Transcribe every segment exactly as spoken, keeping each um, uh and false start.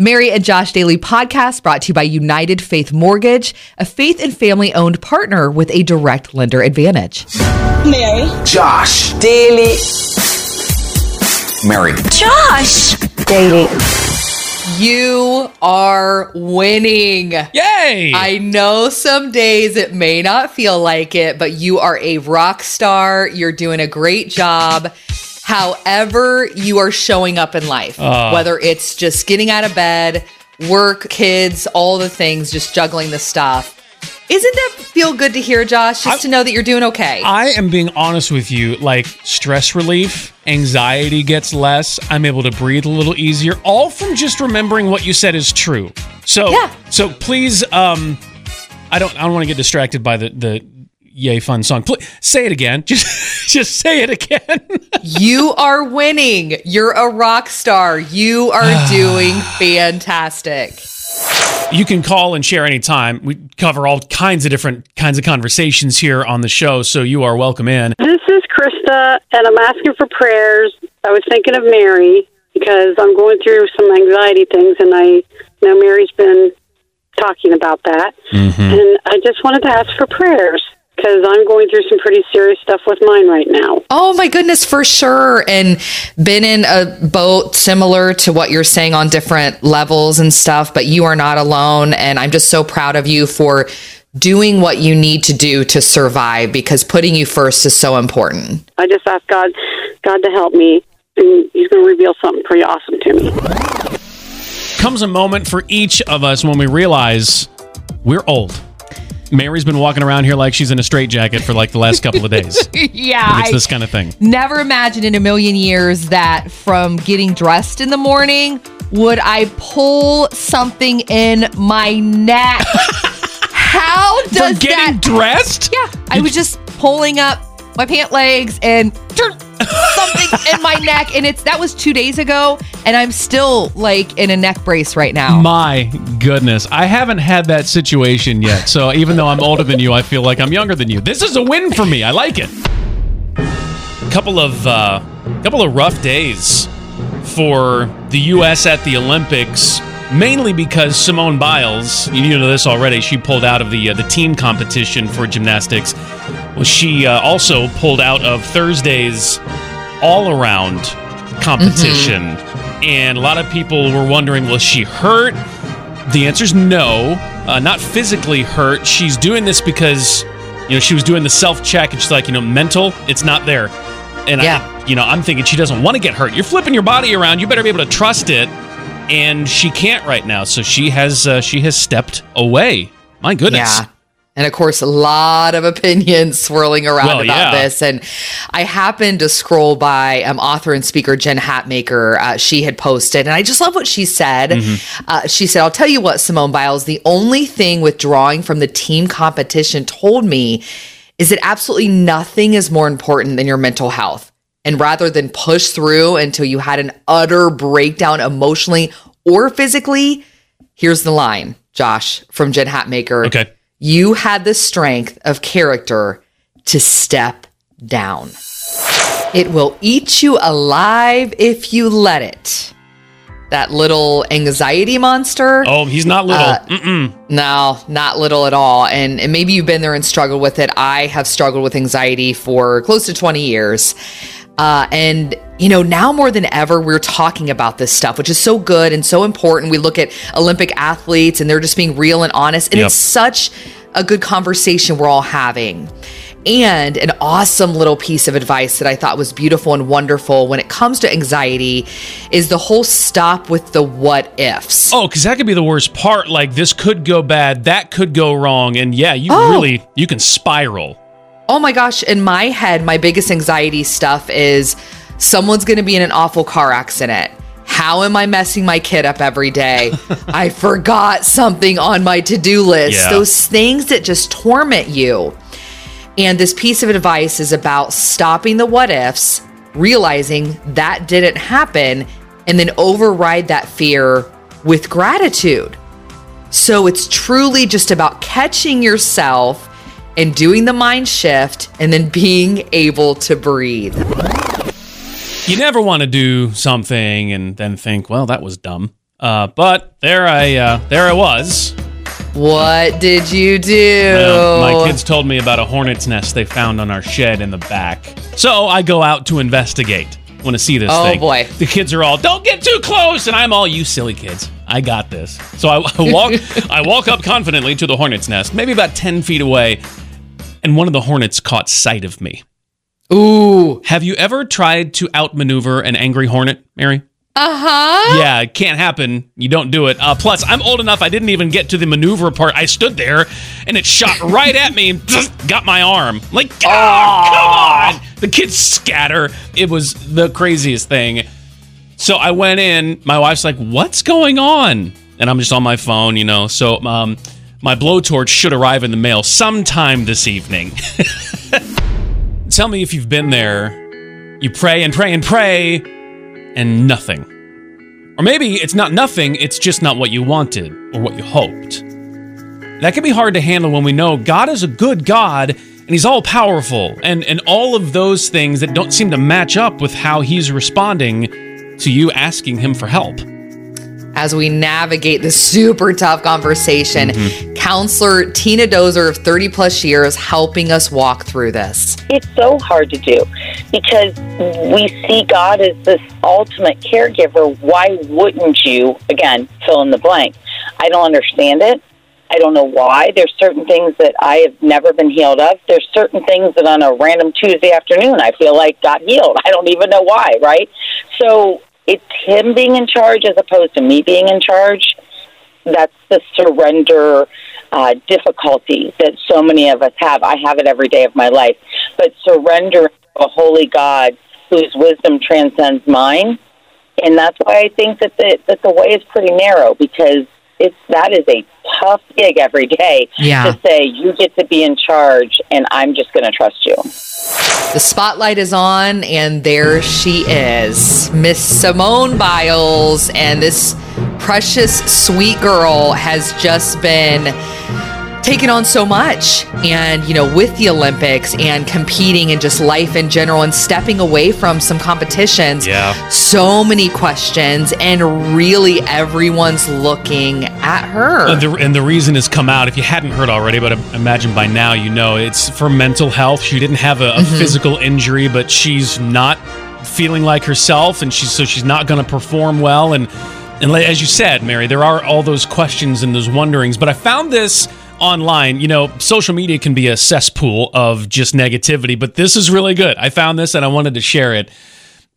Mary and Josh Daly podcast brought to you by United Faith Mortgage, a faith and family-owned partner with a direct lender advantage. Mary. Josh. Daly. Mary. Josh. Daly. You are winning. Yay! I know some days it may not feel like it, but you are a rock star. You're doing a great job. However you are showing up in life, uh, whether it's just getting out of bed, work, kids, all the things, just juggling the stuff. Isn't that feel good to hear, Josh? Just I, to know that you're doing okay. I am being honest with you, like stress relief, anxiety gets less. I'm able to breathe a little easier, all from just remembering what you said is true. So, yeah. so please, um, I don't, I don't want to get distracted by the, the, yay fun song. Please, say it again. Just just say it again. You are winning. You're a rock star. You are doing fantastic. You can call and share anytime. We cover all kinds of different kinds of conversations here on the show, so you are welcome in. This is Krista, and I'm asking for prayers. I was thinking of Mary because I'm going through some anxiety things, and I know Mary's been talking about that. Mm-hmm. And I just wanted to ask for prayers, because I'm going through some pretty serious stuff with mine right now. Oh, my goodness, for sure. And been in a boat similar to what you're saying on different levels and stuff, but you are not alone. And I'm just so proud of you for doing what you need to do to survive, because putting you first is so important. I just ask God, God to help me, and he's going to reveal something pretty awesome to me. Comes a moment for each of us when we realize we're old. Mary's been walking around here like she's in a straitjacket for like the last couple of days. Yeah. It's this kind of thing. Never imagined in a million years that from getting dressed in the morning, would I pull something in my neck? How does for getting that... dressed? Yeah. I was just pulling up my pant legs and something in my neck. And it's that was two days ago. And I'm still like in a neck brace right now. My goodness. I haven't had that situation yet. So even though I'm older than you, I feel like I'm younger than you. This is a win for me. I like it. Couple of, uh, couple of rough days for the U S at the Olympics, mainly because Simone Biles, you know this already, she pulled out of the uh, the team competition for gymnastics. Well, she uh, also pulled out of Thursday's all-around competition. Mm-hmm. And a lot of people were wondering, was she hurt? The answer's no. Uh, not physically hurt. She's doing this because, you know, she was doing the self-check, and she's like, you know, mental, it's not there. And, yeah. I, you know, I'm thinking she doesn't want to get hurt. You're flipping your body around. You better be able to trust it. And she can't right now, so she has uh, she has stepped away. My goodness. Yeah. And of course, a lot of opinions swirling around well, about yeah. this. And I happened to scroll by um, author and speaker Jen Hatmaker. Uh, she had posted, and I just love what she said. Mm-hmm. Uh, she said, I'll tell you what, Simone Biles, the only thing withdrawing from the team competition told me is that absolutely nothing is more important than your mental health. And rather than push through until you had an utter breakdown emotionally or physically, here's the line, Josh, from Jen Hatmaker. Okay. You had the strength of character to step down. It will eat you alive if you let it. That little anxiety monster. Oh, he's not little. Uh, Mm-mm. No, not little at all. And, and maybe you've been there and struggled with it. I have struggled with anxiety for close to twenty years. Uh, and, you know, now more than ever, we're talking about this stuff, which is so good and so important. We look at Olympic athletes and they're just being real and honest. And yep. It's such a good conversation we're all having. And an awesome little piece of advice that I thought was beautiful and wonderful when it comes to anxiety is the whole stop with the what ifs. Oh, because that could be the worst part. Like, this could go bad. That could go wrong. And yeah, you oh. really, you can spiral. Oh my gosh, in my head, my biggest anxiety stuff is someone's going to be in an awful car accident. How am I messing my kid up every day? I forgot something on my to-do list. Yeah. Those things that just torment you. And this piece of advice is about stopping the what ifs, realizing that didn't happen, and then override that fear with gratitude. So it's truly just about catching yourself and doing the mind shift, and then being able to breathe. You never want to do something and then think, well, that was dumb. Uh, but there I uh, there I was. What did you do? Well, my kids told me about a hornet's nest they found on our shed in the back. So I go out to investigate. I want to see this oh, thing. Oh, boy. The kids are all, don't get too close. And I'm all, you silly kids. I got this. So I, I walk I walk up confidently to the hornet's nest, maybe about ten feet away. And one of the hornets caught sight of me. Ooh. Have you ever tried to outmaneuver an angry hornet, Mary? Uh-huh. Yeah, it can't happen. You don't do it. Uh, plus, I'm old enough, I didn't even get to the maneuver part. I stood there, and it shot right at me and got my arm. Like, oh, come on! The kids scatter. It was the craziest thing. So I went in. My wife's like, what's going on? And I'm just on my phone, you know. So um, my blowtorch should arrive in the mail sometime this evening. Tell me if you've been there. You pray and pray and pray. And nothing. Or maybe it's not nothing, it's just not what you wanted or what you hoped. That can be hard to handle when we know God is a good God and He's all-powerful, and, and all of those things that don't seem to match up with how He's responding to you asking Him for help. As we navigate this super tough conversation, mm-hmm. Counselor Tina Dozer of thirty plus years helping us walk through this. It's so hard to do because we see God as this ultimate caregiver. Why wouldn't you, again, fill in the blank? I don't understand it. I don't know why. There's certain things that I have never been healed of. There's certain things that on a random Tuesday afternoon, I feel like got healed. I don't even know why, right? So it's Him being in charge as opposed to me being in charge. That's the surrender uh, difficulty that so many of us have. I have it every day of my life. But surrender to a holy God whose wisdom transcends mine. And that's why I think that the, that the way is pretty narrow, because it's that is a tough gig every day yeah. to say, you get to be in charge and I'm just going to trust you. The spotlight is on, and there she is, Miss Simone Biles, and this precious, sweet girl has just been taking on so much, and, you know, with the Olympics and competing and just life in general and stepping away from some competitions, yeah. so many questions, and really everyone's looking at her. And the, and the reason has come out, if you hadn't heard already, but imagine by now you know, it's for mental health. She didn't have a, a mm-hmm. physical injury, but she's not feeling like herself, and she's so she's not going to perform well. And, and as you said, Mary, there are all those questions and those wonderings, but I found this online. You know, social media can be a cesspool of just negativity, but this is really good. I found this and I wanted to share it.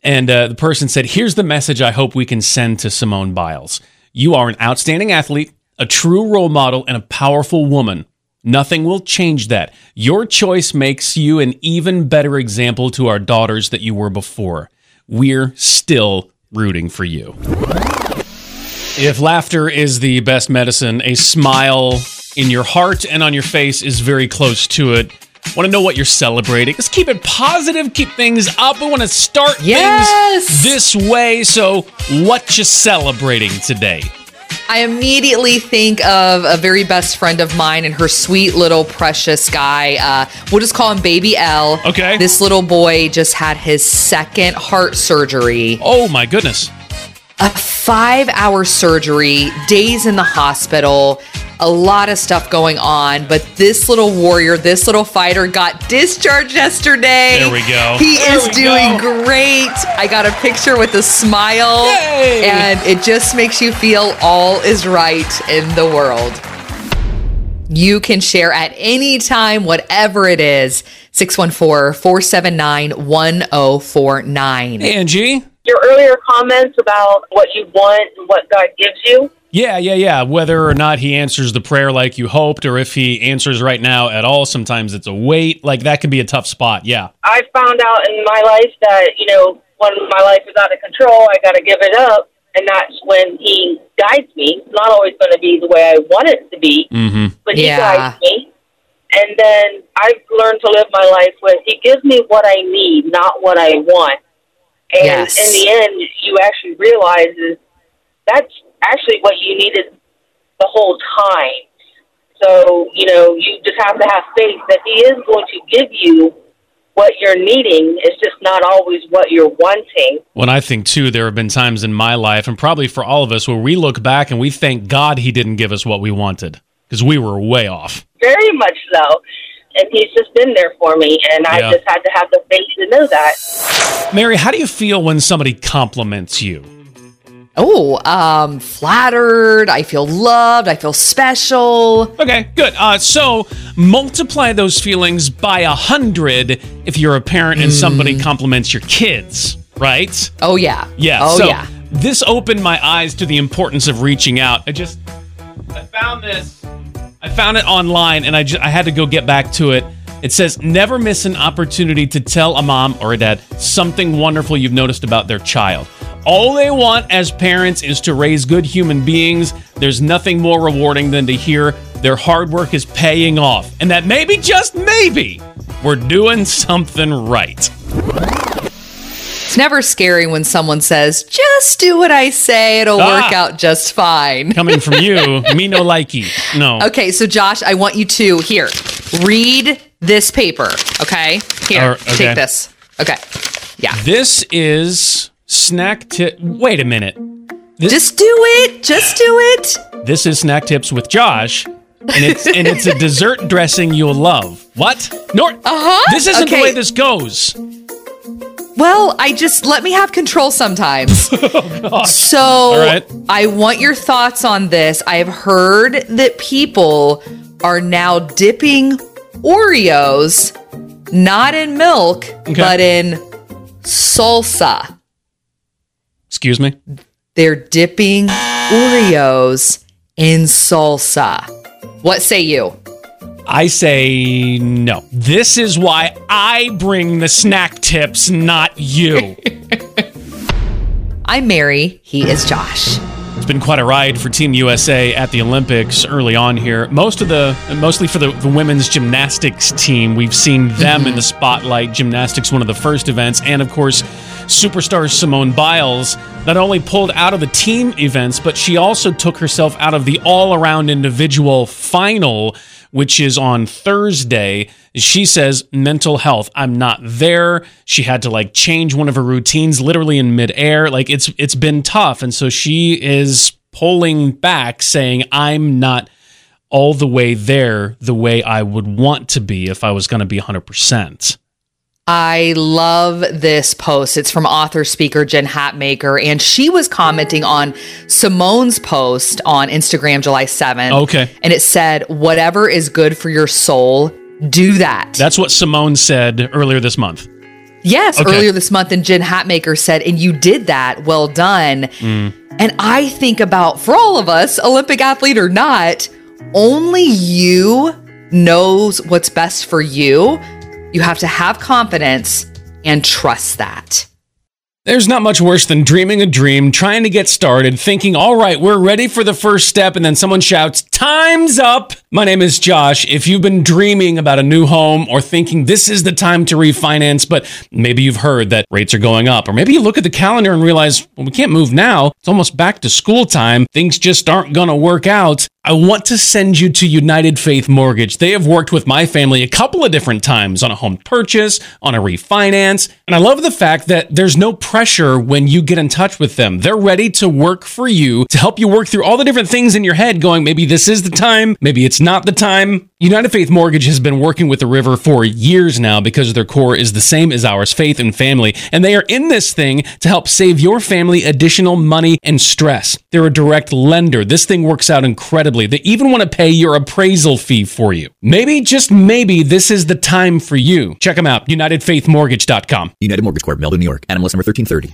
And uh, the person said, here's the message I hope we can send to Simone Biles. You are an outstanding athlete, a true role model, and a powerful woman. Nothing will change that. Your choice makes you an even better example to our daughters that you were before. We're still rooting for you. If laughter is the best medicine, a smile in your heart and on your face is very close to it. Want to know what you're celebrating? Let's keep it positive, keep things up. We want to start yes! things this way. So what you celebrating today? I immediately think of a very best friend of mine and her sweet little precious guy. Uh, we'll just call him Baby L. Okay. This little boy just had his second heart surgery. Oh my goodness. A five-hour surgery, days in the hospital, a lot of stuff going on, but this little warrior, this little fighter got discharged yesterday. There we go. He there is doing go. great. I got a picture with a smile, Yay! And it just makes you feel all is right in the world. You can share at any time, whatever it is, six one four, four seven nine, one oh four nine. Hey, Angie. Your earlier comments about what you want and what God gives you. Yeah, yeah, yeah. Whether or not He answers the prayer like you hoped, or if He answers right now at all, sometimes it's a wait. Like, that can be a tough spot, yeah. I found out in my life that, you know, when my life is out of control, I got to give it up. And that's when He guides me. It's not always going to be the way I want it to be, mm-hmm. but He yeah. guides me. And then I've learned to live my life with, He gives me what I need, not what I want. And yes. in the end, you actually realize is that's actually what you needed the whole time. So, you know, you just have to have faith that He is going to give you what you're needing is just not always what you're wanting. Well, and I think, too, there have been times in my life, and probably for all of us, where we look back and we thank God he didn't give us what we wanted, because we were way off. Very much so. And he's just been there for me, and I yeah. just had to have the faith to know that. Mary, how do you feel when somebody compliments you? Oh, um, flattered. I feel loved. I feel special. Okay, good. Uh, so multiply those feelings by a hundred if you're a parent mm. and somebody compliments your kids, right? Oh, yeah. Yeah. Oh, so yeah. This opened my eyes to the importance of reaching out. I just, I found this. I found it online, and I, just, I had to go get back to it. It says, never miss an opportunity to tell a mom or a dad something wonderful you've noticed about their child. All they want as parents is to raise good human beings. There's nothing more rewarding than to hear their hard work is paying off. And that maybe, just maybe, we're doing something right. It's never scary when someone says, just do what I say, it'll ah, work out just fine. Coming from you, me no likey. No. Okay, so Josh, I want you to, here, read this paper, okay? Here, or, okay. Take this. Okay, yeah. This is... Snack tip. Wait a minute. This- Just do it. Just do it. This is Snack Tips with Josh, and it's and it's a dessert dressing you'll love. What? No. Uh huh. This isn't okay. The way this goes. Well, I just let me have control sometimes. oh, God. So All right. I want your thoughts on this. I have heard that people are now dipping Oreos not in milk okay. but in salsa. Excuse me? They're dipping Oreos in salsa. What say you? I say no. This is why I bring the snack tips, not you. I'm Mary. He is Josh. It's been quite a ride for Team U S A at the Olympics early on here. Most of the, mostly for the, the women's gymnastics team, we've seen them mm-hmm. in the spotlight. Gymnastics, one of the first events, and of course, superstar Simone Biles not only pulled out of the team events, but she also took herself out of the all-around individual final, which is on Thursday. She says, mental health, I'm not there. She had to like change one of her routines literally in midair. Like it's it's been tough. And so she is pulling back saying, I'm not all the way there the way I would want to be if I was going to be one hundred percent. I love this post. It's from author, speaker Jen Hatmaker, and she was commenting on Simone's post on Instagram July seventh. Okay. And it said, whatever is good for your soul, do that. That's what Simone said earlier this month. Yes, okay. earlier this month, and Jen Hatmaker said, and you did that, well done. Mm. And I think about, for all of us, Olympic athlete or not, only you knows what's best for you. You have to have confidence and trust that. There's not much worse than dreaming a dream, trying to get started, thinking, all right, we're ready for the first step, and then someone shouts, time's up. My name is Josh. If you've been dreaming about a new home or thinking this is the time to refinance, but maybe you've heard that rates are going up, or maybe you look at the calendar and realize, well, we can't move now. It's almost back to school time. Things just aren't going to work out. I want to send you to United Faith Mortgage. They have worked with my family a couple of different times on a home purchase, on a refinance. And I love the fact that there's no pressure when you get in touch with them. They're ready to work for you, to help you work through all the different things in your head going, maybe this is the time, maybe it's not the time. United Faith Mortgage has been working with the River for years now because their core is the same as ours, faith and family. And they are in this thing to help save your family additional money and stress. They're a direct lender. This thing works out incredibly. They even want to pay your appraisal fee for you. Maybe, just maybe, this is the time for you. Check them out, united faith mortgage dot com. United Mortgage Corp, Melbourne, New York. Animalist number thirteen thirty.